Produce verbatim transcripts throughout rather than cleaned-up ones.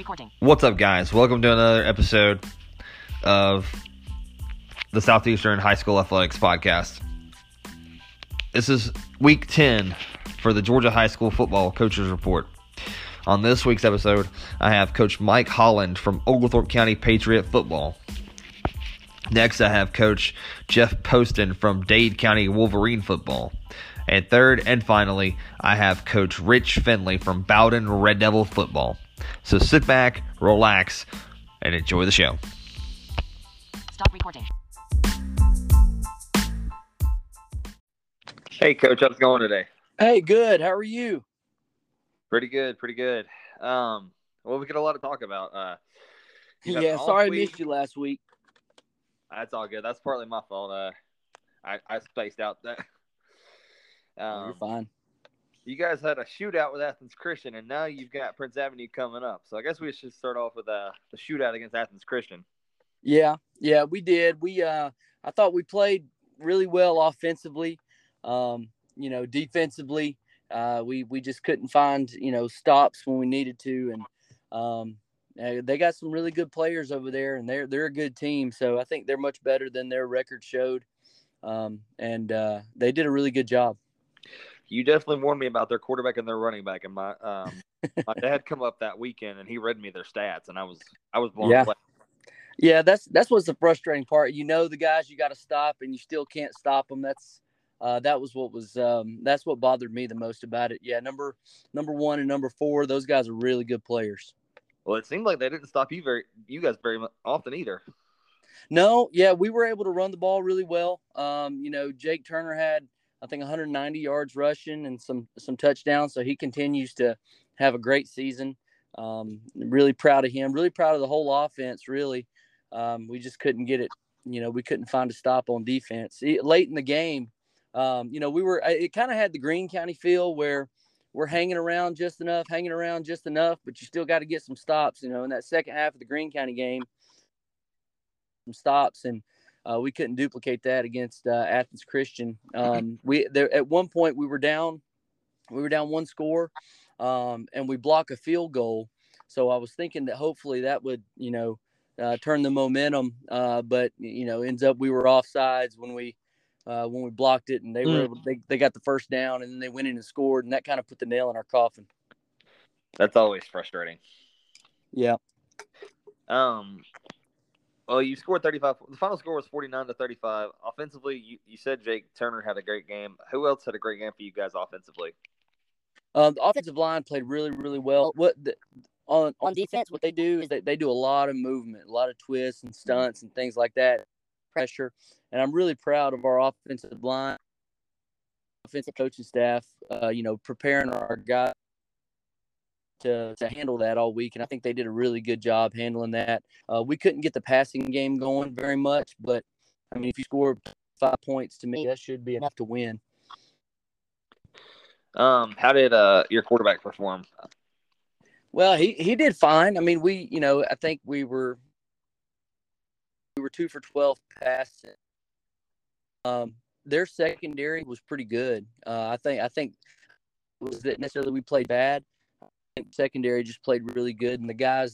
Recording. What's up, guys? Welcome to another episode of the Southeastern High School Athletics Podcast. This is week ten for the Georgia High School Football Coaches Report. On this week's episode, I have Coach Mike Holland from Oglethorpe County Patriot Football. Next, I have Coach Jeff Poston from Dade County Wolverine Football. And third and finally, I have Coach Rich Finley from Bowden Red Devil Football. So sit back, relax, and enjoy the show. Stop recording. Hey, Coach. How's it going today? Hey, good. How are you? Pretty good. Pretty good. Um, well, we got a lot to talk about. Uh, yeah, sorry I missed you last week. That's all good. That's partly my fault. Uh, I, I spaced out that. Um, You're fine. You guys had a shootout with Athens Christian, and now you've got Prince Avenue coming up. So I guess we should start off with uh, the shootout against Athens Christian. Yeah, yeah, we did. We uh, I thought we played really well offensively. Um, you know, defensively, uh, we we just couldn't find you know stops when we needed to, and um, they got some really good players over there, and they're they're a good team. So I think they're much better than their record showed, um, and uh, they did a really good job. You definitely warned me about their quarterback and their running back, and my um, my dad come up that weekend and he read me their stats, and I was I was blown yeah. away. Yeah, that's that's what's the frustrating part. You know the guys you got to stop, and you still can't stop them. That's uh, that was what was um, that's what bothered me the most about it. Yeah, number number one and number four, those guys are really good players. Well, it seemed like they didn't stop you very you guys very often either. No, yeah, we were able to run the ball really well. Um, you know, Jake Turner had, I think, one hundred ninety yards rushing and some some touchdowns. So he continues to have a great season. Um, really proud of him. Really proud of the whole offense, really. Um, we just couldn't get it. You know, we couldn't find a stop on defense. It, late in the game, um, you know, we were – it kind of had the Green County feel where we're hanging around just enough, hanging around just enough, but you still got to get some stops, you know. In that second half of the Green County game, some stops, and – Uh, we couldn't duplicate that against uh, Athens Christian. Um, we there, at one point we were down, we were down one score, um, and we block a field goal. So I was thinking that hopefully that would, you know, uh, turn the momentum. Uh, but you know, ends up we were offsides when we uh, when we blocked it, and they were able, they they got the first down, and then they went in and scored, and that kind of put the nail in our coffin. That's always frustrating. Yeah. Um. Well, you scored thirty-five. The final score was forty-nine to thirty-five. Offensively, you, you said Jake Turner had a great game. Who else had a great game for you guys offensively? Um, the offensive line played really, really well. What the, on, on defense, what they do is they, they do a lot of movement, a lot of twists and stunts and things like that, pressure. And I'm really proud of our offensive line, offensive coaching staff, uh, you know, preparing our guys To, to handle that all week, and I think they did a really good job handling that. Uh, we couldn't get the passing game going very much, but, I mean, if you score five points, to me, that should be enough to win. Um, how did uh, your quarterback perform? Well, he, he did fine. I mean, we, you know, I think we were we were two for twelve passing. Um, their secondary was pretty good. Uh, I think I think it was that necessarily we played bad. Secondary just played really good, and the guys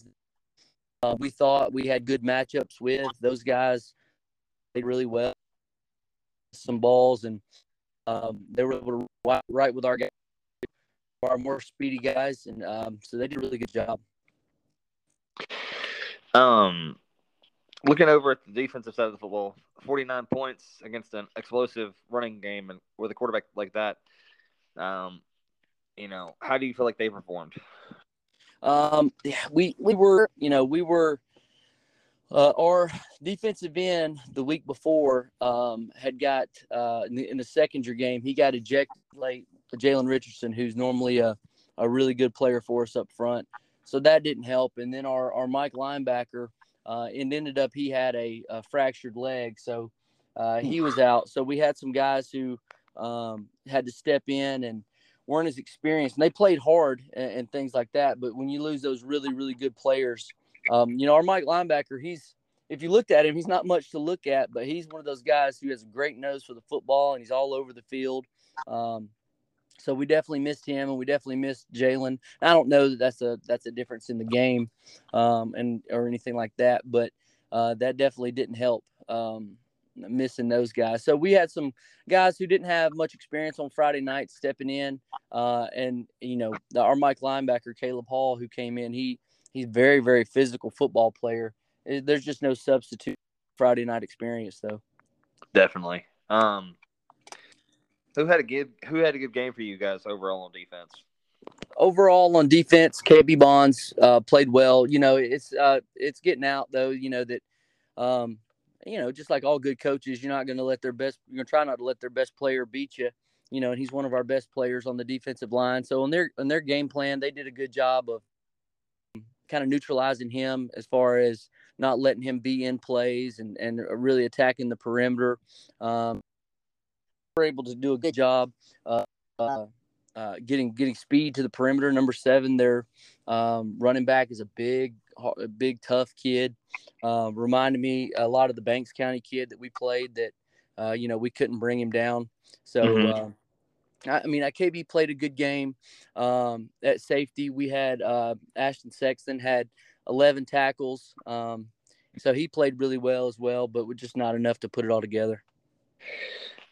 uh, we thought we had good matchups with, those guys played really well, some balls, and um, they were able to right with our guys, our more speedy guys, and um, so they did a really good job. Um, looking over at the defensive side of the football, forty-nine points against an explosive running game, and with a quarterback like that, um, you know, how do you feel like they performed? Um, yeah, we, we were, you know, we were uh, our defensive end the week before um, had got uh, in, the, in the second year game. He got ejected late. Jalen Richardson, who's normally a, a really good player for us up front. So that didn't help. And then our, our Mike linebacker, uh, and ended up he had a, a fractured leg. So uh, he was out. So we had some guys who um, had to step in and weren't as experienced, and they played hard and, and things like that. But when you lose those really, really good players, um, you know, our Mike linebacker, he's, if you looked at him, he's not much to look at, but he's one of those guys who has a great nose for the football, and he's all over the field. Um, So we definitely missed him, and we definitely missed Jalen. I don't know that that's a that's a difference in the game, um, and or anything like that, but uh, that definitely didn't help, um, missing those guys. So we had some guys who didn't have much experience on Friday night stepping in, uh, and you know the, our Mike linebacker Caleb Hall, who came in, he he's very very physical football player. There's just no substitute Friday night experience though. Definitely. Um... Who had a good Who had a good game for you guys overall on defense? Overall on defense, K B Bonds uh, played well. You know, it's uh, it's getting out though. You know that, um, you know, just like all good coaches, you're not going to let their best. You're going to try not to let their best player beat you. You know, and he's one of our best players on the defensive line. So on their on their game plan, they did a good job of kind of neutralizing him as far as not letting him be in plays and and really attacking the perimeter. Um, We're able to do a good job uh, uh, uh, getting getting speed to the perimeter. Number seven, their um, running back is a big, a big tough kid. Uh, reminded me a lot of the Banks County kid that we played. That uh, you know we couldn't bring him down. So mm-hmm. uh, I, I mean, K B played a good game um, at safety. We had uh, Ashton Sexton had eleven tackles, um, so he played really well as well, but was just not enough to put it all together.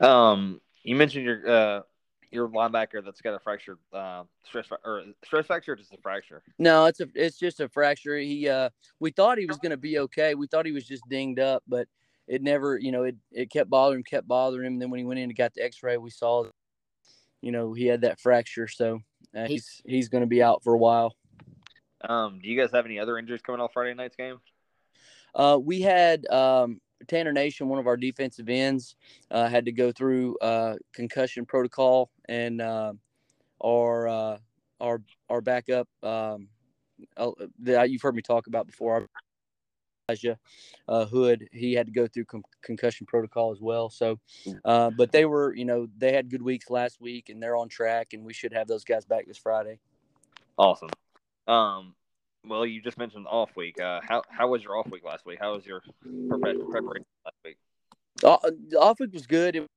Um, you mentioned your uh your linebacker that's got a fractured uh, stress or stress fracture, or just a fracture? No, it's a it's just a fracture. He uh we thought he was gonna be okay. We thought he was just dinged up, but it never you know it it kept bothering him, kept bothering him. And then when he went in and got the X-ray, we saw you know he had that fracture, so uh, he's he's gonna be out for a while. Um, do you guys have any other injuries coming off Friday night's game? Uh, we had um. Tanner Nation, one of our defensive ends, uh, had to go through uh, concussion protocol, and uh, our uh, our our backup um, uh, that you've heard me talk about before, Elijah uh, Hood, he had to go through com- concussion protocol as well. So, uh, but they were, you know, they had good weeks last week, and they're on track, and we should have those guys back this Friday. Awesome. Um, Well, you just mentioned off week. Uh, how how was your off week last week? How was your preparation last week? Uh, the off week was good. It was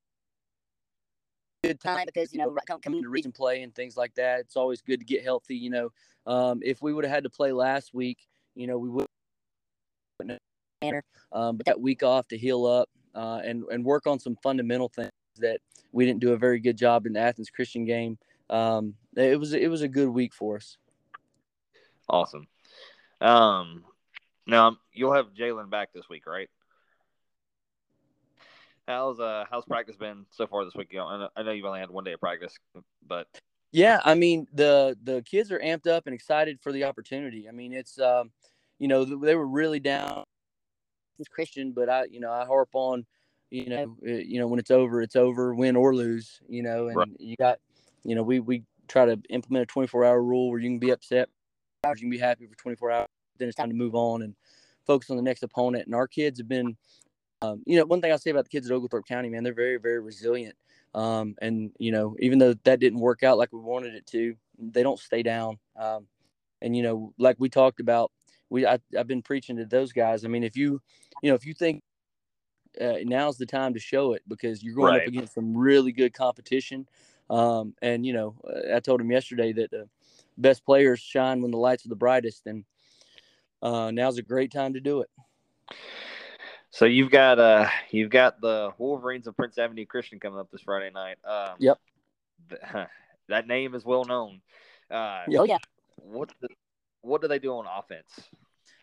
a good time because, you know, coming to region play and things like that, it's always good to get healthy, you know. Um, if we would have had to play last week, you know, we wouldn't have been um, but that week off to heal up uh, and, and work on some fundamental things that we didn't do a very good job in the Athens Christian game. Um, it was it was a good week for us. Awesome. Um, now you'll have Jalen back this week, right? How's uh how's practice been so far this week? You know, I know, I know you've only had one day of practice, but yeah, I mean the the kids are amped up and excited for the opportunity. I mean, it's um, you know, they were really down with Christian, but I you know I harp on, you know, you know when it's over, it's over, win or lose, you know, and right. you got, you know, we we try to implement a twenty-four hour rule where you can be upset. You can be happy for twenty-four hours, then it's time to move on and focus on the next opponent. And our kids have been, um, you know, one thing I'll say about the kids at Oglethorpe County, man, they're very, very resilient. Um, and, you know, even though that didn't work out like we wanted it to, they don't stay down. Um, and, you know, like we talked about, we I, I've been preaching to those guys. I mean, if you, you know, if you think uh, now's the time to show it because you're going right. up against some really good competition. Um, and, you know, I told him yesterday that uh, best players shine when the lights are the brightest, and uh, now's a great time to do it. So you've got uh, you've got the Wolverines of Prince Avenue Christian coming up this Friday night. Um, yep, th- that name is well known. Uh, oh yeah. What the, what do they do on offense?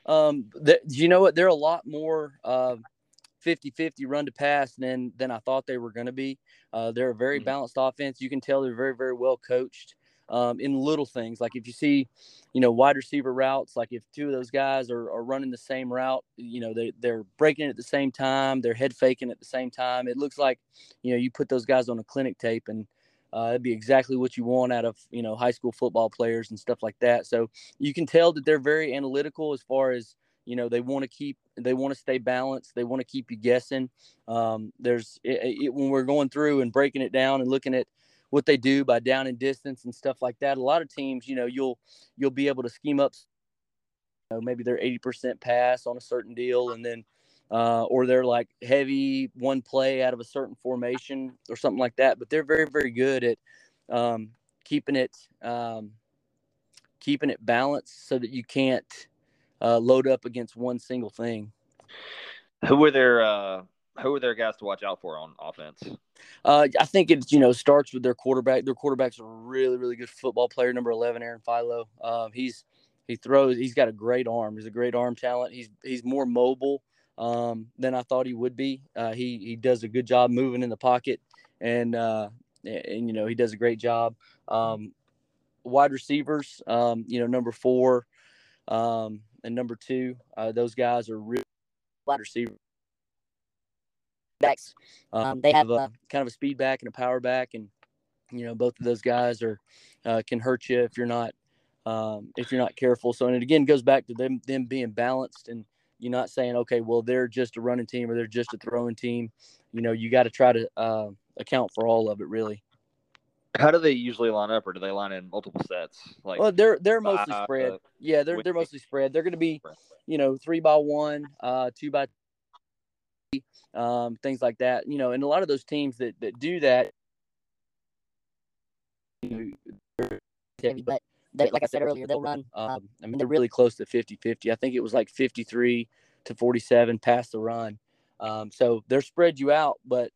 Um, the, you know what? They're a lot more uh, fifty-fifty run to pass than than I thought they were going to be. Uh, they're a very mm-hmm. balanced offense. You can tell they're very very well coached. Um, in little things, like if you see, you know, wide receiver routes, like if two of those guys are, are running the same route, you know, they, they're breaking at the same time, they're head faking at the same time. It looks like, you know, you put those guys on a clinic tape and uh, it'd be exactly what you want out of, you know, high school football players and stuff like that. So you can tell that they're very analytical as far as, you know, they want to keep, they want to stay balanced. They want to keep you guessing. Um, there's it, it, when we're going through and breaking it down and looking at what they do by down and distance and stuff like that. A lot of teams, you know, you'll you'll be able to scheme up, you know, maybe they're eighty percent pass on a certain deal, and then uh, or they're like heavy one play out of a certain formation or something like that. But they're very, very good at um, keeping it um, keeping it balanced so that you can't uh, load up against one single thing. Who were their uh, who were their guys to watch out for on offense? Uh, I think it you know starts with their quarterback. Their quarterback's a really really good football player, number eleven, Aaron Philo. Uh, he's he throws. He's got a great arm. He's a great arm talent. He's he's more mobile um, than I thought he would be. Uh, he he does a good job moving in the pocket, and uh, and, and you know he does a great job. Um, wide receivers, um, you know number four um, and number two. Uh, those guys are really wide receivers. Um, they have a kind of a speed back and a power back, and you know both of those guys are uh, can hurt you if you're not um, if you're not careful. So, and it again goes back to them them being balanced, and you're not saying, okay, well they're just a running team or they're just a throwing team. You know, you got to try to uh, account for all of it, really. How do they usually line up, or do they line in multiple sets? Like, well, they're they're mostly uh, spread. Uh, yeah, they're they're mostly spread. They're going to be, you know, three by one, uh, two by. Um, things like that, you know, and a lot of those teams that, that do that, but they, like I said earlier, they'll run. Um, I mean, they're really close to fifty-fifty. I think it was like fifty-three to forty-seven past the run. Um, so they're spread you out, but,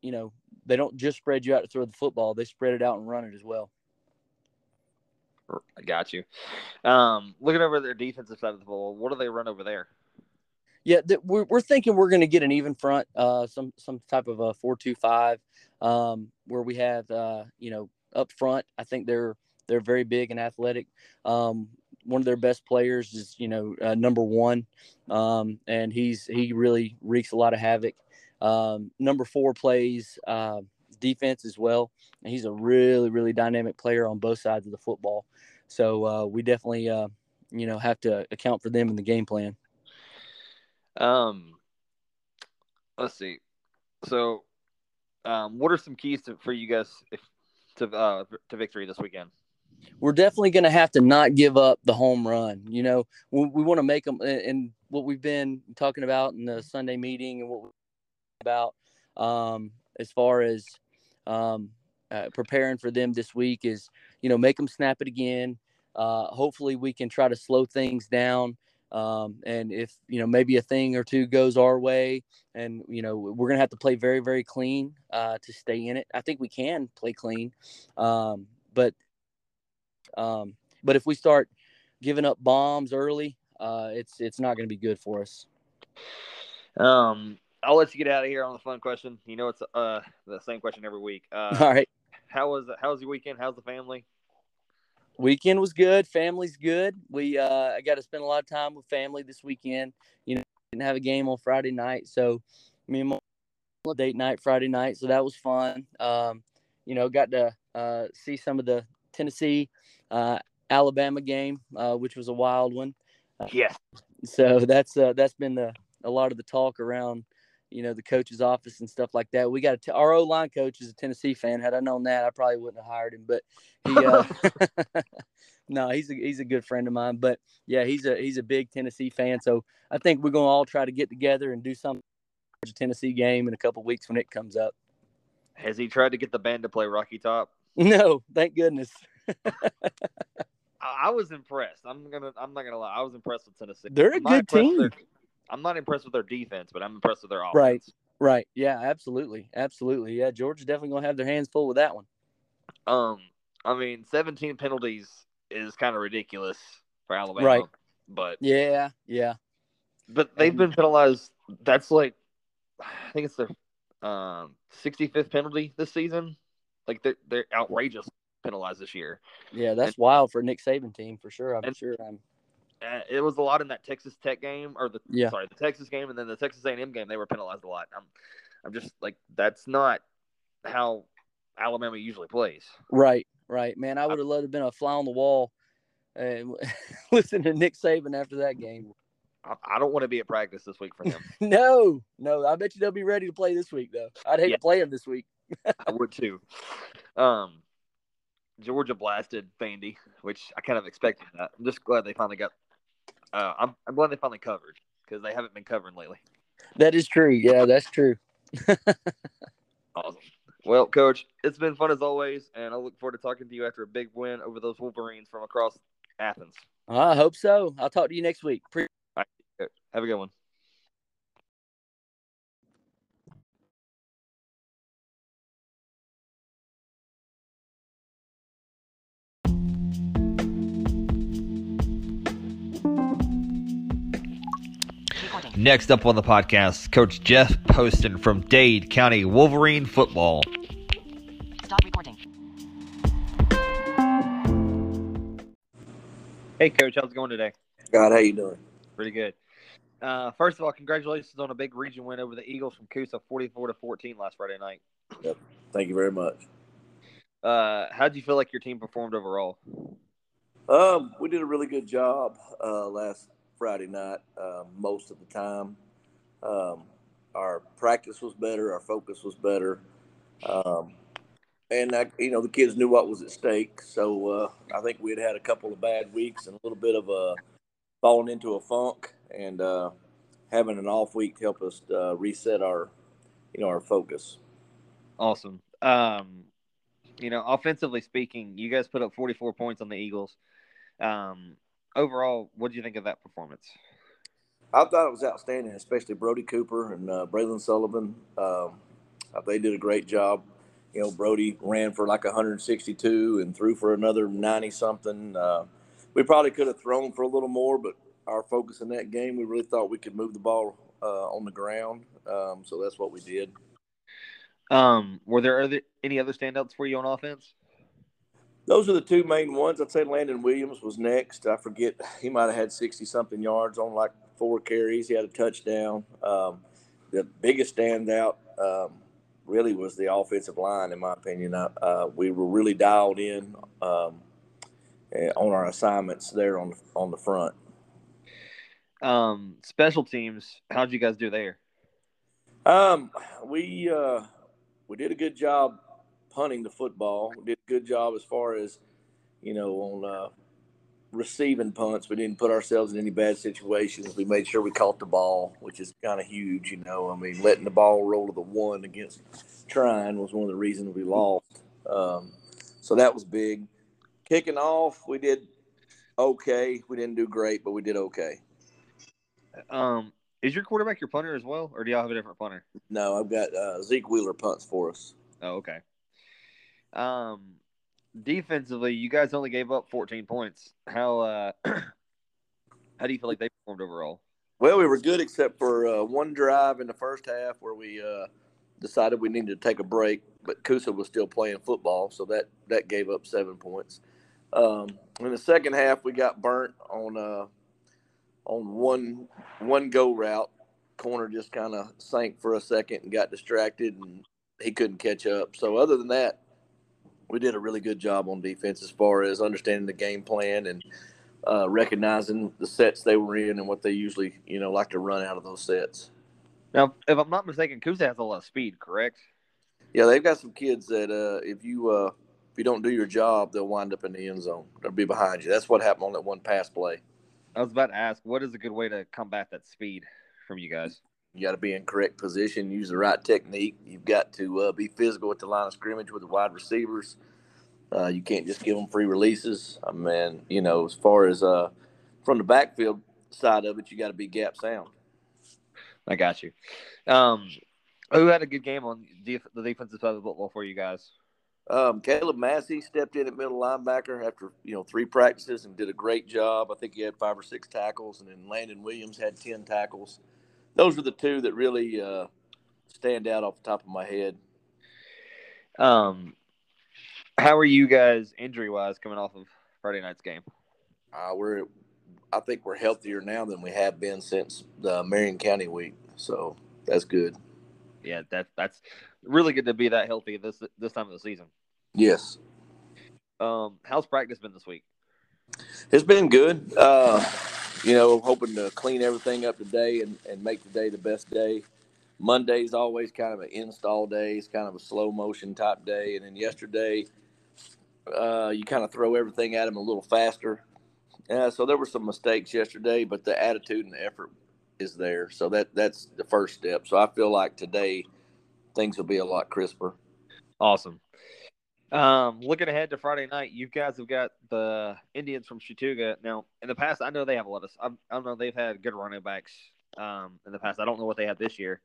you know, they don't just spread you out to throw the football. They spread it out and run it as well. I got you. Um, looking over their defensive side of the ball, what do they run over there? Yeah, we're we're thinking we're going to get an even front, uh, some some type of a four two five, um, where we have uh, you know up front. I think they're they're very big and athletic. Um, one of their best players is you know uh, number one, um, and he's he really wreaks a lot of havoc. Um, number four plays uh, defense as well, and he's a really really dynamic player on both sides of the football. So uh, we definitely uh, you know have to account for them in the game plan. Um, let's see. So, um, what are some keys to, for you guys if, to uh, to victory this weekend? We're definitely going to have to not give up the home run. You know, we, we want to make them, and what we've been talking about in the Sunday meeting and what we're about um, as far as um, uh, preparing for them this week is, you know, make them snap it again. Uh, hopefully, we can try to slow things down. Um, and if, you know, maybe a thing or two goes our way and, you know, we're going to have to play very, very clean, uh, to stay in it. I think we can play clean. Um, but, um, but if we start giving up bombs early, uh, it's, it's not going to be good for us. Um, I'll let you get out of here on the fun question. You know, it's, uh, the same question every week. Uh, all right. How was, how was your weekend? How's the family? Weekend was good. Family's good. We uh, I got to spend a lot of time with family this weekend. You know, didn't have a game on Friday night, so me and my date night Friday night, so that was fun. Um, you know, got to uh, see some of the Tennessee uh, Alabama game, uh, which was a wild one. Uh, yeah. So that's uh, that's been the a lot of the talk around, you know, the coach's office and stuff like that. We got a t- our O-line coach is a Tennessee fan. Had I known that, I probably wouldn't have hired him. But he, uh, no, he's a, he's a good friend of mine. But yeah, he's a he's a big Tennessee fan. So I think we're gonna all try to get together and do something for the Tennessee game in a couple weeks when it comes up. Has he tried to get the band to play Rocky Top? No, thank goodness. I was impressed. I'm gonna I'm not gonna lie. I was impressed with Tennessee. They're a I'm good team. I'm not impressed with their defense, but I'm impressed with their offense. Right, right. Yeah, absolutely. Absolutely. Yeah, Georgia's definitely going to have their hands full with that one. Um, I mean, seventeen penalties is kind of ridiculous for Alabama. Right. But yeah, yeah. But they've and, been penalized. That's like, I think it's their um, sixty-fifth penalty this season. Like, they're, they're outrageous penalized this year. Yeah, that's and, wild for a Nick Saban team for sure. I'm and, sure I'm – It was a lot in that Texas Tech game, or the yeah. sorry, the Texas game, and then the Texas A and M game. They were penalized a lot. I'm, I'm just like, that's not how Alabama usually plays. Right, right, man. I would have loved to have been a fly on the wall and listen to Nick Saban after that game. I, I don't want to be at practice this week for them. no, no. I bet you they'll be ready to play this week, though. I'd hate yeah. to play them this week. I would too. Um, Georgia blasted Vandy, which I kind of expected that. I'm just glad they finally got. Uh, I'm I'm glad they finally covered, because they haven't been covering lately. That is true. Yeah, that's true. Awesome. Well, Coach, it's been fun as always, and I look forward to talking to you after a big win over those Wolverines from across Athens. I hope so. I'll talk to you next week. Pre- All right. Have a good one. Next up on the podcast, Coach Jeff Poston from Dade County Wolverine Football. Stop recording. Hey, Coach. How's it going today? God, how you doing? Pretty good. Uh, first of all, congratulations on a big region win over the Eagles from Coosa, forty-four to fourteen last Friday night. Yep. Thank you very much. Uh, how did you feel like your team performed overall? Um, we did a really good job uh, last Friday night, uh, most of the time. Um, our practice was better. Our focus was better. Um, and, I, you know, the kids knew what was at stake. So uh, I think we had had a couple of bad weeks and a little bit of a falling into a funk, and uh, having an off week to help us uh, reset our, you know, our focus. Awesome. Um, you know, offensively speaking, you guys put up forty-four points on the Eagles. Um Overall, what did you think of that performance? I thought it was outstanding, especially Brody Cooper and uh, Braylon Sullivan. Um, they did a great job. You know, Brody ran for like one hundred sixty-two and threw for another ninety-something. Uh, we probably could have thrown for a little more, but our focus in that game, we really thought we could move the ball uh, on the ground. Um, so that's what we did. Um, were there other, any other standouts for you on offense? Those are the two main ones. I'd say Landon Williams was next. I forget. He might have had sixty-something yards on like four carries. He had a touchdown. Um, the biggest standout um, really was the offensive line, in my opinion. I, uh, we were really dialed in um, on our assignments there on the, on the front. Um, special teams, how did you guys do there? Um, we uh, we did a good job punting the football. We did a good job as far as, you know, on uh, receiving punts. We didn't put ourselves in any bad situations. We made sure we caught the ball, which is kind of huge, you know. I mean, letting the ball roll to the one against trying was one of the reasons we lost. Um, so that was big. Kicking off, we did okay. We didn't do great, but we did okay. Um, is your quarterback your punter as well, or do y'all have a different punter? No, I've got uh, Zeke Wheeler punts for us. Oh, okay. Um, defensively, you guys only gave up fourteen points. How uh, how do you feel like they performed overall? Well, we were good except for uh, one drive in the first half where we uh, decided we needed to take a break, but Coosa was still playing football, so that, that gave up seven points. Um, in the second half, we got burnt on uh, on one one go route. Corner just kind of sank for a second and got distracted, and he couldn't catch up. So other than that, we did a really good job on defense as far as understanding the game plan and uh, recognizing the sets they were in and what they usually, you know, like to run out of those sets. Now, if I'm not mistaken, Coosa has a lot of speed, correct? Yeah, they've got some kids that uh, if you uh, if you don't do your job, they'll wind up in the end zone. They'll be behind you. That's what happened on that one pass play. I was about to ask, what is a good way to combat that speed from you guys? You got to be in correct position, use the right technique. You've got to uh, be physical at the line of scrimmage with the wide receivers. Uh, you can't just give them free releases. I mean, you know, as far as uh, from the backfield side of it, you got to be gap sound. I got you. Um, who had a good game on def- the defensive side of the football for you guys? Um, Caleb Massey stepped in at middle linebacker after, you know, three practices and did a great job. I think he had five or six tackles, and then Landon Williams had ten tackles. Those are the two that really uh, stand out off the top of my head. Um, how are you guys injury-wise coming off of Friday night's game? Uh, we're, I think we're healthier now than we have been since the Marion County week, so that's good. Yeah, that that's really good to be that healthy this this time of the season. Yes. Um, how's practice been this week? It's been good. Uh, You know, hoping to clean everything up today and, and make today the best day. Monday's always kind of an install day. It's kind of a slow-motion type day. And then yesterday, uh, you kind of throw everything at them a little faster. Uh, so there were some mistakes yesterday, but the attitude and the effort is there. So that that's the first step. So I feel like today things will be a lot crisper. Awesome. Um, looking ahead to Friday night, you guys have got the Indians from Chattooga. Now, in the past, I know they have a lot of – I don't know, they've had good running backs um, in the past. I don't know what they have this year.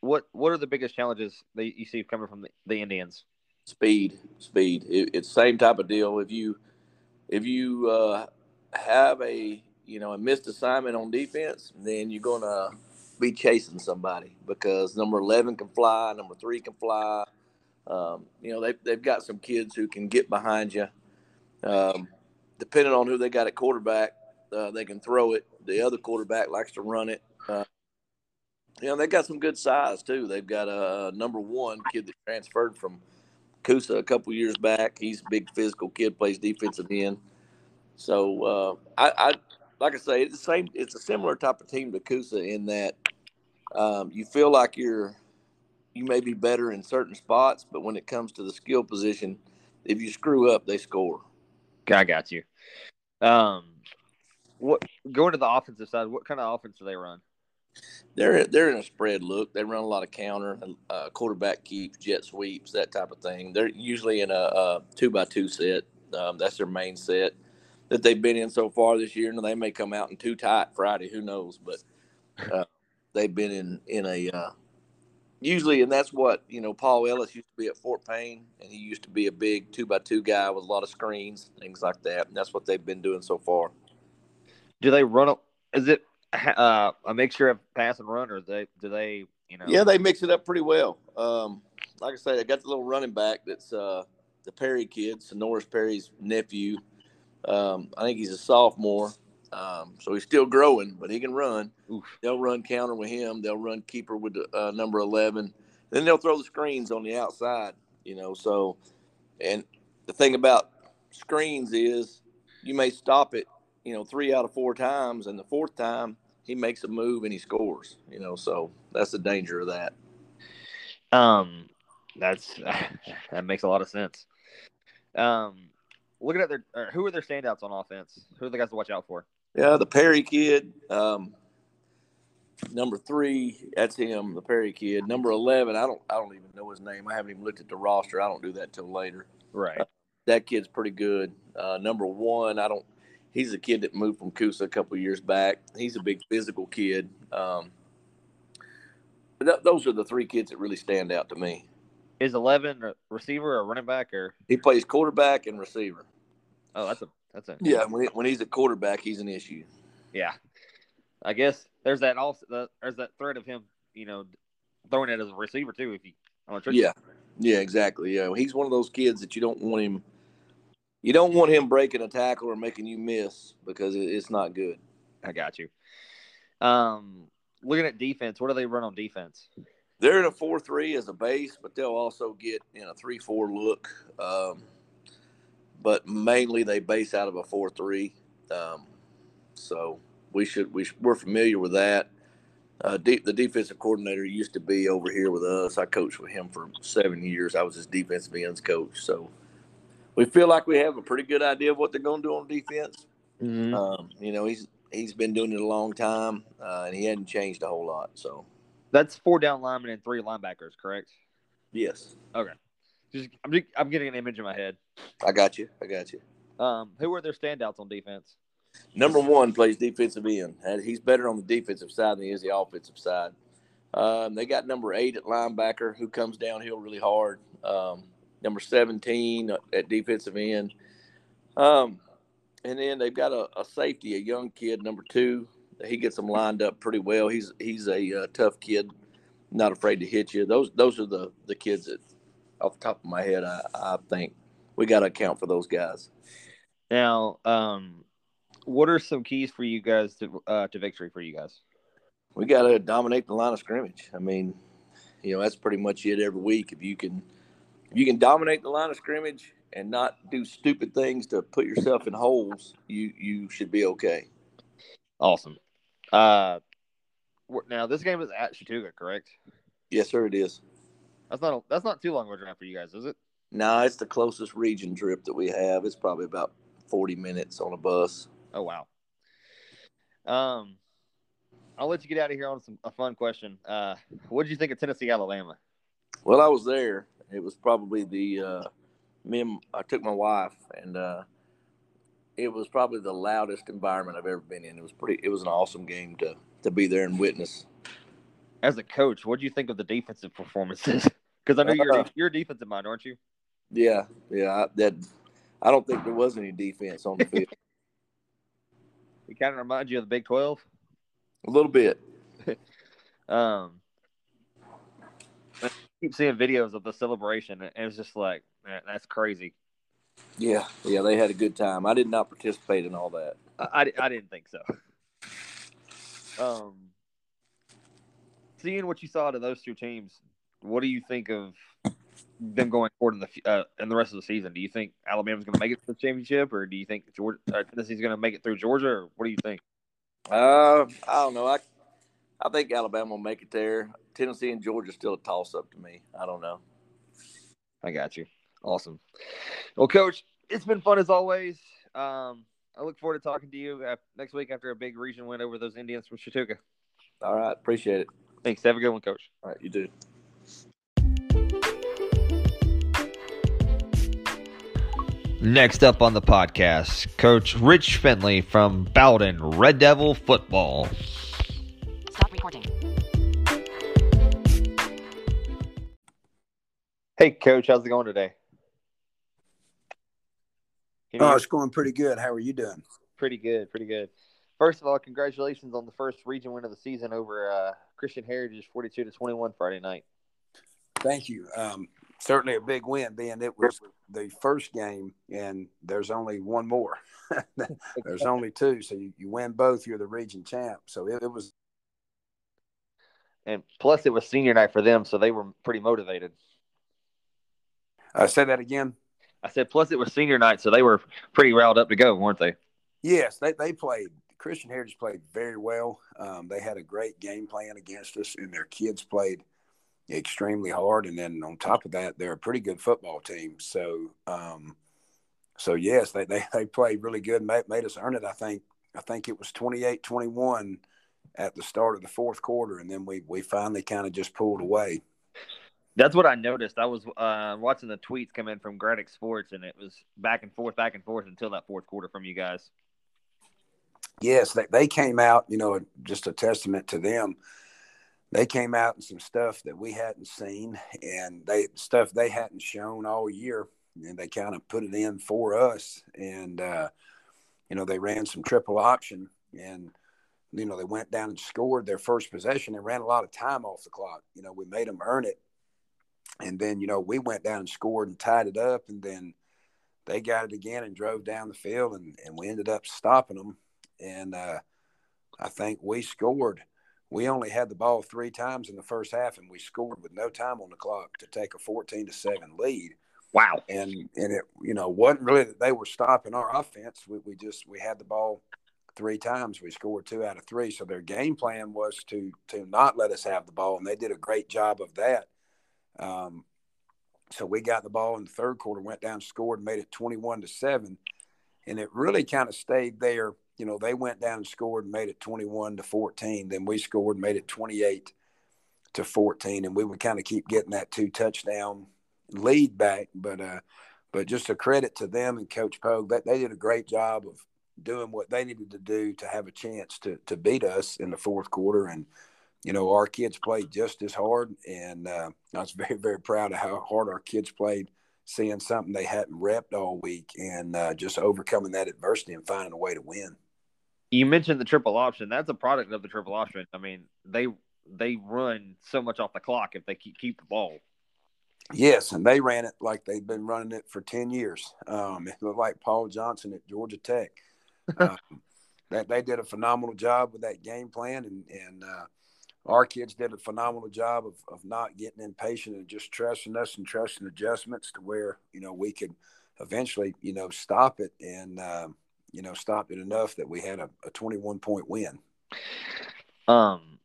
What What are the biggest challenges that you see coming from the, the Indians? Speed. Speed. It, it's the same type of deal. If you if you uh, have a, you know, a missed assignment on defense, then you're going to be chasing somebody because number eleven can fly, number three can fly. Um, you know, they've, they've got some kids who can get behind you. Um, depending on who they got at quarterback, uh, they can throw it. The other quarterback likes to run it. Uh, you know, they've got some good size, too. They've got a number one kid that transferred from Coosa a couple years back. He's a big physical kid, plays defensive end. So, uh, I, I like I say, it's the same. It's a similar type of team to Coosa in that um, you feel like you're – you may be better in certain spots, but when it comes to the skill position, if you screw up, they score. I got you. Um, what going to the offensive side? What kind of offense do they run? They're they're in a spread look. They run a lot of counter, uh, quarterback keeps, jet sweeps, that type of thing. They're usually in a, a two by two set. Um, that's their main set that they've been in so far this year. And they may come out in two tight Friday. Who knows? But uh, they've been in in a. Uh, Usually, and that's what, you know, Paul Ellis used to be at Fort Payne, and he used to be a big two-by-two guy with a lot of screens, things like that, and that's what they've been doing so far. Do they run – is it uh, a mixture of pass and run, or do they, do they, you know – yeah, they mix it up pretty well. Um, like I say, they got the little running back that's uh, the Perry kid, Sonoris Perry's nephew. Um, I think he's a sophomore. Um, so he's still growing, but he can run. Oof. They'll run counter with him. They'll run keeper with the, uh, number eleven. Then they'll throw the screens on the outside, you know. So, and the thing about screens is you may stop it, you know, three out of four times, and the fourth time he makes a move and he scores, you know. So that's the danger of that. Um, that's that makes a lot of sense. Um, looking at their, who are their standouts on offense? Who are the guys to watch out for? Yeah, the Perry kid, um, number three. That's him, the Perry kid. Number eleven. I don't. I don't even know his name. I haven't even looked at the roster. I don't do that till later. Right. Uh, that kid's pretty good. Uh, number one. I don't. He's a kid that moved from Coosa a couple years back. He's a big physical kid. Um, but th- those are the three kids that really stand out to me. Is eleven a receiver or running back or? He plays quarterback and receiver. Oh, that's a that's a yeah. When he, when he's a quarterback, he's an issue. Yeah, I guess there's that also the, there's that threat of him, you know, throwing it as a receiver too. If he, I'm trick yeah, you. yeah, exactly. Yeah, he's one of those kids that you don't want him, you don't want him breaking a tackle or making you miss because it, it's not good. I got you. Um, looking at defense, what do they run on defense? They're in a four three as a base, but they'll also get in a three four look. Um, But mainly they base out of a four three, um, so we should we should, we're familiar with that. Uh, de- the defensive coordinator used to be over here with us. I coached with him for seven years. I was his defensive ends coach, so we feel like we have a pretty good idea of what they're going to do on defense. Mm-hmm. Um, you know, he's he's been doing it a long time, uh, and he hadn't changed a whole lot. So that's four down linemen and three linebackers, correct? Yes. Okay. Just, I'm, just, I'm getting an image in my head. I got you. I got you. Um, who are their standouts on defense? Number one plays defensive end. He's better on the defensive side than he is the offensive side. Um, they got number eight at linebacker who comes downhill really hard. Um, number seventeen at defensive end. Um, and then they've got a, a safety, a young kid, number two. He gets them lined up pretty well. He's he's a uh, tough kid, not afraid to hit you. Those those are the, the kids that – off the top of my head, I, I think we got to account for those guys. Now, um, what are some keys for you guys to uh, to victory for you guys? We got to dominate the line of scrimmage. I mean, you know, that's pretty much it every week. If you can, if you can dominate the line of scrimmage and not do stupid things to put yourself in holes, you you should be okay. Awesome. Uh, now this game is at Chattooga, correct? Yes, sir. It is. That's not a, that's not too long of a drive for you guys, is it? No, nah, it's the closest region trip that we have. It's probably about forty minutes on a bus. Oh wow. Um, I'll let you get out of here on some a fun question. Uh, what did you think of Tennessee, Alabama? Well, I was there, It was probably the uh, me and I took my wife, and uh, it was probably the loudest environment I've ever been in. It was pretty. It was an awesome game to to be there and witness. As a coach, what do you think of the defensive performances? Because I know you're you're a defensive mind, aren't you? Yeah, yeah. I, that I don't think there was any defense on the field. It kind of reminds you of the Big twelve? A little bit. um, I keep seeing videos of the celebration, and it's just like, man, that's crazy. Yeah, yeah, they had a good time. I did not participate in all that. I, I, I didn't think so. Um, seeing what you saw to those two teams, what do you think of them going forward in the uh, in the rest of the season? Do you think Alabama's going to make it to the championship, or do you think Georgia, or Tennessee's going to make it through Georgia, or what do you think? Uh, I don't know. I I think Alabama will make it there. Tennessee and Georgia still a toss-up to me. I don't know. I got you. Awesome. Well, Coach, it's been fun as always. Um, I look forward to talking to you next week after a big region win over those Indians from Chattooga. All right. Appreciate it. Thanks. Have a good one, Coach. All right. You do. Next up on the podcast, Coach Rich Finley from Bowden Red Devil Football. Stop recording. Hey, Coach, how's it going today? Can oh, you... it's going pretty good. How are you doing? Pretty good, pretty good. First of all, congratulations on the first region win of the season over uh, Christian Heritage, forty-two to twenty-one Friday night. Thank you. Um, certainly a big win, being it was the first game, and there's only one more. There's only two, so you, you win both, you're the region champ. So it, it was – and plus it was senior night for them, so they were pretty motivated. Uh, say that again. I said plus it was senior night, so they were pretty riled up to go, weren't they? Yes, they, they played – Christian Heritage played very well. Um, they had a great game plan against us, and their kids played extremely hard. And then on top of that, they're a pretty good football team. So, um, so yes, they, they, they played really good and made, made us earn it. I think, I think it was twenty-eight twenty-one at the start of the fourth quarter. And then we, we finally kind of just pulled away. That's what I noticed. I was uh, watching the tweets come in from Gradix Sports, and it was back and forth, back and forth until that fourth quarter from you guys. Yes, they, they came out, you know, just a testament to them. They came out in some stuff that we hadn't seen, and they stuff they hadn't shown all year, and they kind of put it in for us. And, uh, you know, they ran some triple option, and, you know, they went down and scored their first possession and ran a lot of time off the clock. You know, we made them earn it. And then, you know, we went down and scored and tied it up, and then they got it again and drove down the field, and, and we ended up stopping them. And uh, I think we scored. We only had the ball three times in the first half, and we scored with no time on the clock to take a fourteen to seven lead. Wow. And and it, you know, wasn't really that they were stopping our offense. We, we just we had the ball three times. We scored two out of three. So their game plan was to to not let us have the ball, and they did a great job of that. Um, so we got the ball in the third quarter, went down, scored, made it twenty-one to seven, and it really kind of stayed there. You know, they went down and scored and made it twenty-one to fourteen. Then we scored and made it twenty-eight to fourteen. And we would kind of keep getting that two touchdown lead back. But, uh, but just a credit to them and Coach Pogue, that they did a great job of doing what they needed to do to have a chance to, to beat us in the fourth quarter. And, you know, our kids played just as hard. And uh, I was very, very proud of how hard our kids played, seeing something they hadn't repped all week, and uh, just overcoming that adversity and finding a way to win. You mentioned the triple option. That's a product of the triple option. I mean, they they run so much off the clock if they keep, keep the ball. Yes, and they ran it like they've been running it for ten years. Um, it looked like Paul Johnson at Georgia Tech. um, that they did a phenomenal job with that game plan, and, and uh, our kids did a phenomenal job of, of not getting impatient and just trusting us and trusting adjustments to where, you know, we could eventually, you know, stop it and uh, – you know, stopped it enough that we had a, a twenty-one point win. Um,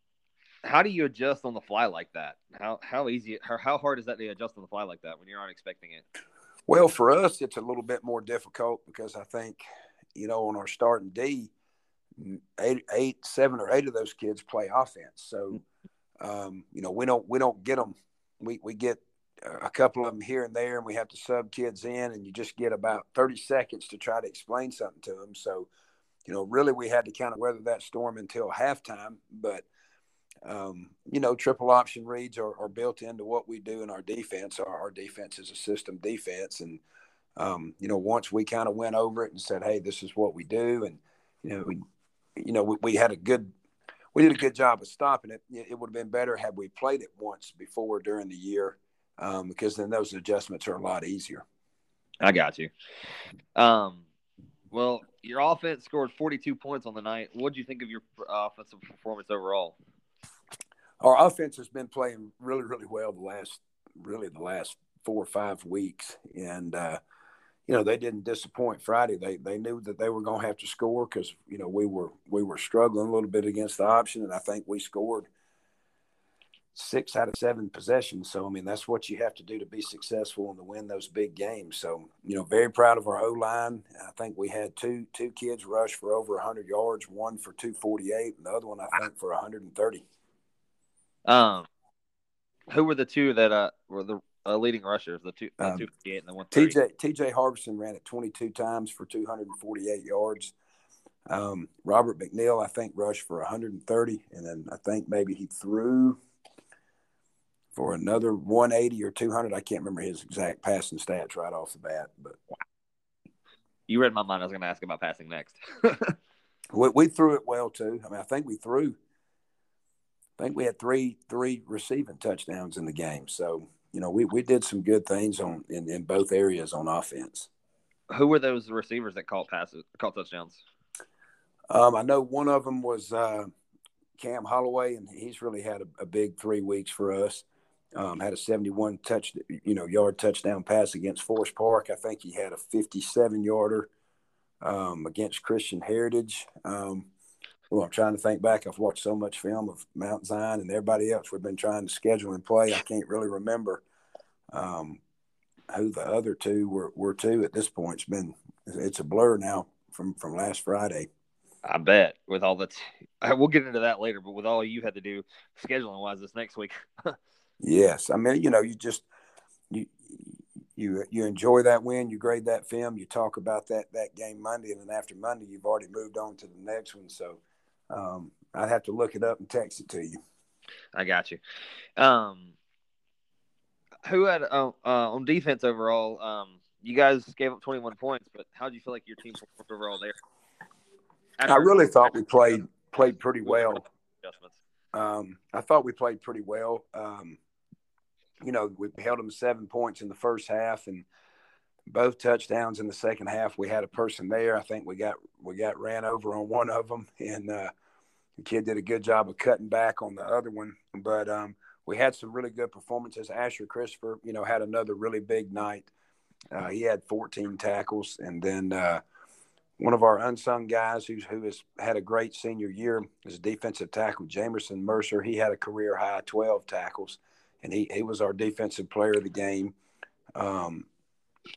how do you adjust on the fly like that? How how easy, how, how hard is that to adjust on the fly like that when you're not expecting it? Well, for us, it's a little bit more difficult because I think, you know, on our starting D, eight, eight, seven or eight of those kids play offense. So, um, you know, we don't we don't get them. We we get a couple of them here and there, and we have to sub kids in, and you just get about thirty seconds to try to explain something to them. So, you know, really we had to kind of weather that storm until halftime. But, um, you know, triple option reads are, are built into what we do in our defense. Our, our defense is a system defense. And, um, you know, once we kind of went over it and said, hey, this is what we do. And, you know, we, you know, we, we had a good – we did a good job of stopping it. It would have been better had we played it once before during the year, um, because then those adjustments are a lot easier. I got you. Um, well, your offense scored forty-two points on the night. What did you think of your offensive performance overall? Our offense has been playing really, really well the last – really the last four or five weeks. And, uh, you know, they didn't disappoint Friday. They they knew that they were going to have to score because, you know, we were we were struggling a little bit against the option, and I think we scored six out of seven possessions. So, I mean, that's what you have to do to be successful and to win those big games. So, you know, very proud of our O-line. I think we had two two kids rush for over one hundred yards, one for two forty-eight, and the other one, I think, for one hundred thirty. Um, who were the two that uh, were the – Uh, leading rushers, the two, the two fifty-eight and the one thirty. T J T J Hargerson ran it twenty-two times for two hundred forty-eight yards. Um, Robert McNeil, I think, rushed for one hundred thirty, and then I think maybe he threw for another one eighty or two hundred. I can't remember his exact passing stats right off the bat, but you read my mind. I was going to ask about passing next. we, we threw it well too. I mean, I think we threw. I think we had three three receiving touchdowns in the game, so. You know, we, we did some good things on in, in both areas on offense. Who were those receivers that caught passes, caught touchdowns? Um, I know one of them was uh, Cam Holloway, and he's really had a, a big three weeks for us. Um, had a seventy-one touch, you know, yard touchdown pass against Forest Park. I think he had a fifty-seven yarder um, against Christian Heritage. Um, well, I'm trying to think back. I've watched so much film of Mount Zion and everybody else. We've been trying to schedule and play. I can't really remember um, who the other two were, were to at this point. It's been it's a blur now from, from last Friday. I bet with all the t- – we'll get into that later, but with all you had to do scheduling-wise this next week. Yes. I mean, you know, you just you, – You you enjoy that win, you grade that film, you talk about that, that game Monday, and then after Monday you've already moved on to the next one. So – Um, I'd have to look it up and text it to you. I got you. Um, who had uh, uh, on defense overall? Um, you guys gave up twenty-one points, but how did you feel like your team performed overall there? After, I really thought we played played pretty well. Adjustments. Um, I thought we played pretty well. Um, you know, we held them seven points in the first half, and both touchdowns in the second half. We had a person there. I think we got we got ran over on one of them, and uh, the kid did a good job of cutting back on the other one. But um, we had some really good performances. Asher Christopher, you know, had another really big night. Uh, he had fourteen tackles, and then uh, one of our unsung guys who's, who has had a great senior year is defensive tackle Jamerson Mercer. He had a career high twelve tackles, and he he was our defensive player of the game. Um,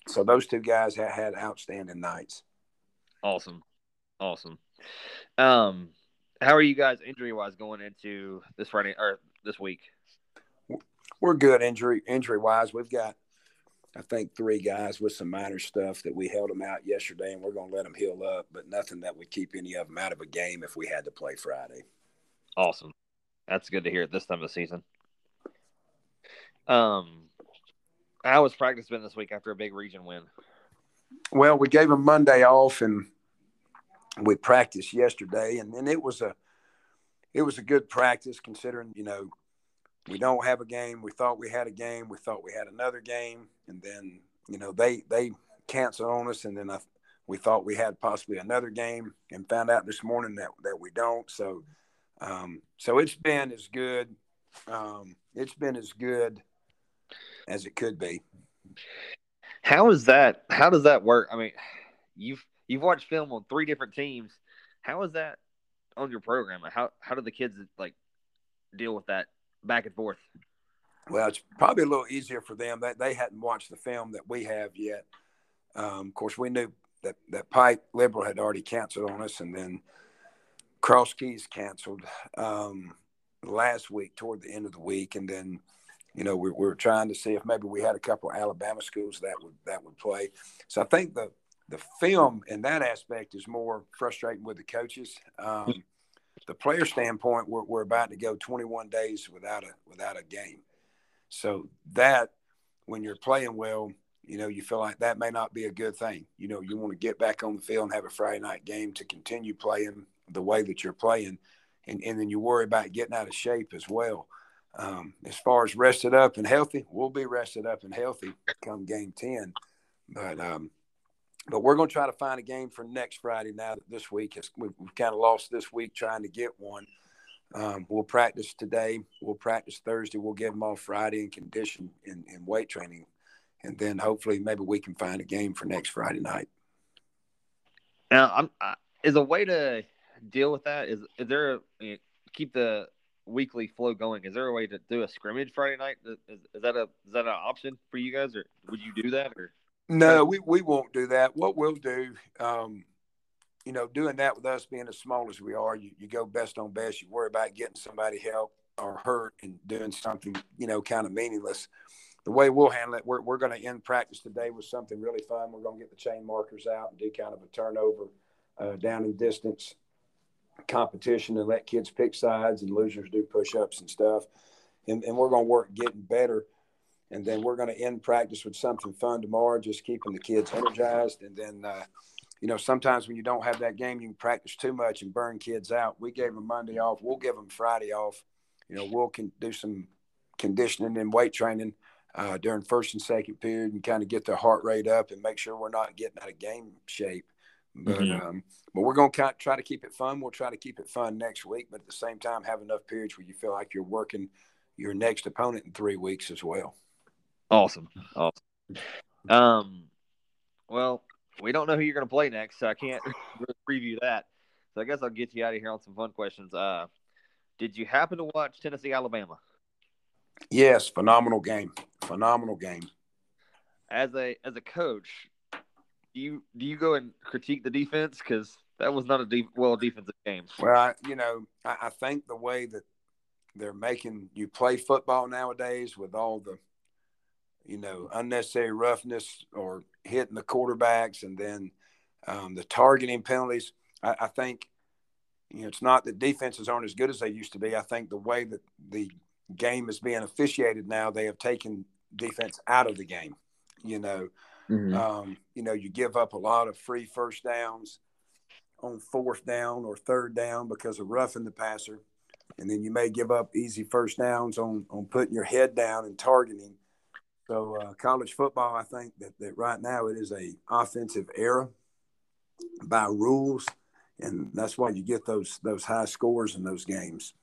So those two guys had, had outstanding nights. Awesome. Awesome. Um, how are you guys injury-wise going into this Friday or this week? We're good injury injury-wise. We've got, I think, three guys with some minor stuff that we held them out yesterday, and we're going to let them heal up, but nothing that would keep any of them out of a game if we had to play Friday. Awesome. That's good to hear at this time of the season. Um. How has practice been this week after a big region win? Well, we gave them Monday off, and we practiced yesterday, and, and it was a it was a good practice considering, you know, we don't have a game. We thought we had a game. We thought we had another game, and then, you know, they, they canceled on us, and then I, we thought we had possibly another game and found out this morning that, that we don't. So, um, so it's been as good. Um, it's been as good. As it could be. How is that? How does that work? I mean, you've you've watched film on three different teams. How is that on your program? How how do the kids like deal with that back and forth? Well, it's probably a little easier for them. They they hadn't watched the film that we have yet. Um, of course, we knew that that Pike Liberal had already canceled on us, and then Cross Keys canceled um, last week toward the end of the week, and then. you know, we, we were trying to see if maybe we had a couple of Alabama schools that would that would play. So I think the the film in that aspect is more frustrating with the coaches. Um, the player standpoint, we're, we're about to go twenty-one days without a without a game. So that, when you're playing well, you know, you feel like that may not be a good thing. You know, you want to get back on the field and have a Friday night game to continue playing the way that you're playing. And, and then you worry about getting out of shape as well. Um, as far as rested up and healthy, we'll be rested up and healthy come game ten. But um, but we're going to try to find a game for next Friday now that this week is, we've, we've kind of lost this week trying to get one. Um, we'll practice today. We'll practice Thursday. We'll give them all Friday in condition and, and weight training. And then hopefully maybe we can find a game for next Friday night. Now, I'm, I, is a way to deal with that? Is, is there a, you know, keep the weekly flow going? Is there a way to do a scrimmage Friday night? Is, is that a is that an option for you guys, or would you do that? Or no, we, we won't do that. What we'll do, um, you know, doing that with us being as small as we are, you, you go best on best. You worry about getting somebody help or hurt and doing something, you know, kind of meaningless. The way we'll handle it, we're we're going to end practice today with something really fun. We're going to get the chain markers out and do kind of a turnover uh, down and distance competition and let kids pick sides and losers do push-ups and stuff. And, and we're going to work getting better. And then we're going to end practice with something fun tomorrow, just keeping the kids energized. And then, uh, you know, sometimes when you don't have that game, you can practice too much and burn kids out. We gave them Monday off. We'll give them Friday off. You know, we'll can do some conditioning and weight training Uh, during first and second period and kind of get their heart rate up and make sure we're not getting out of game shape. But mm-hmm. um, but we're going to try to keep it fun. We'll try to keep it fun next week, but at the same time, have enough periods where you feel like you're working your next opponent in three weeks as well. Awesome. Awesome. Um, well, we don't know who you're going to play next, so I can't preview that. So I guess I'll get you out of here on some fun questions. Uh, did you happen to watch Tennessee, Alabama? Yes, phenomenal game. Phenomenal game. As a as a coach, do you do you go and critique the defense, because that was not a deep, well defensive game? Well, I, you know, I, I think the way that they're making you play football nowadays with all the, you know, unnecessary roughness or hitting the quarterbacks and then um, the targeting penalties, I, I think, you know, it's not that defenses aren't as good as they used to be. I think the way that the game is being officiated now, they have taken defense out of the game. You know, mm-hmm. um, you know, you give up a lot of free first downs on fourth down or third down because of roughing the passer, and then you may give up easy first downs on on putting your head down and targeting. So uh, college football, I think that, that right now it is a offensive era by rules, and that's why you get those those high scores in those games.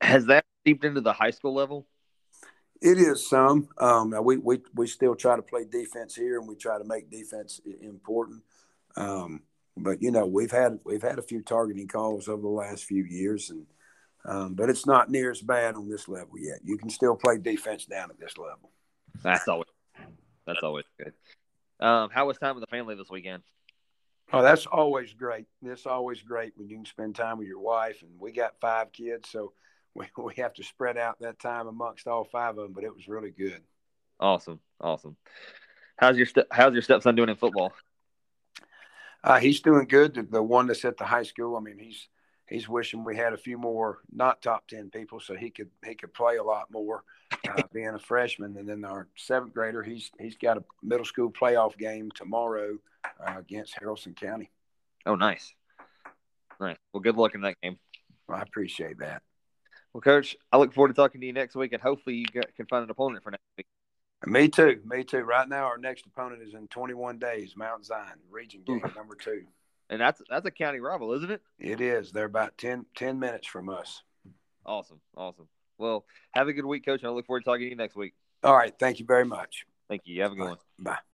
Has that deep into the high school level? It is some. Um, we, we we still try to play defense here, and we try to make defense important. Um, but you know, we've had we've had a few targeting calls over the last few years, and um, but it's not near as bad on this level yet. You can still play defense down at this level. That's always that's always good. Um, how was time with the family this weekend? Oh, that's always great. It's always great when you can spend time with your wife, and we got five kids, so. We we have to spread out that time amongst all five of them, but it was really good. Awesome, awesome. How's your st- How's your stepson doing in football? Uh, he's doing good. The, the one that's at the high school, I mean, he's he's wishing we had a few more not top ten people so he could he could play a lot more, uh, being a freshman. And then our seventh grader, he's he's got a middle school playoff game tomorrow uh, against Harrelson County. Oh, nice, nice. Well, good luck in that game. Well, I appreciate that. Well, Coach, I look forward to talking to you next week, and hopefully you can find an opponent for next week. Me too. Me too. Right now, our next opponent is in twenty-one days, Mount Zion, region game number two. And that's that's a county rival, isn't it? It is. They're about ten, ten minutes from us. Awesome. Awesome. Well, have a good week, Coach, and I look forward to talking to you next week. All right. Thank you very much. Thank you. Have a good one. Bye.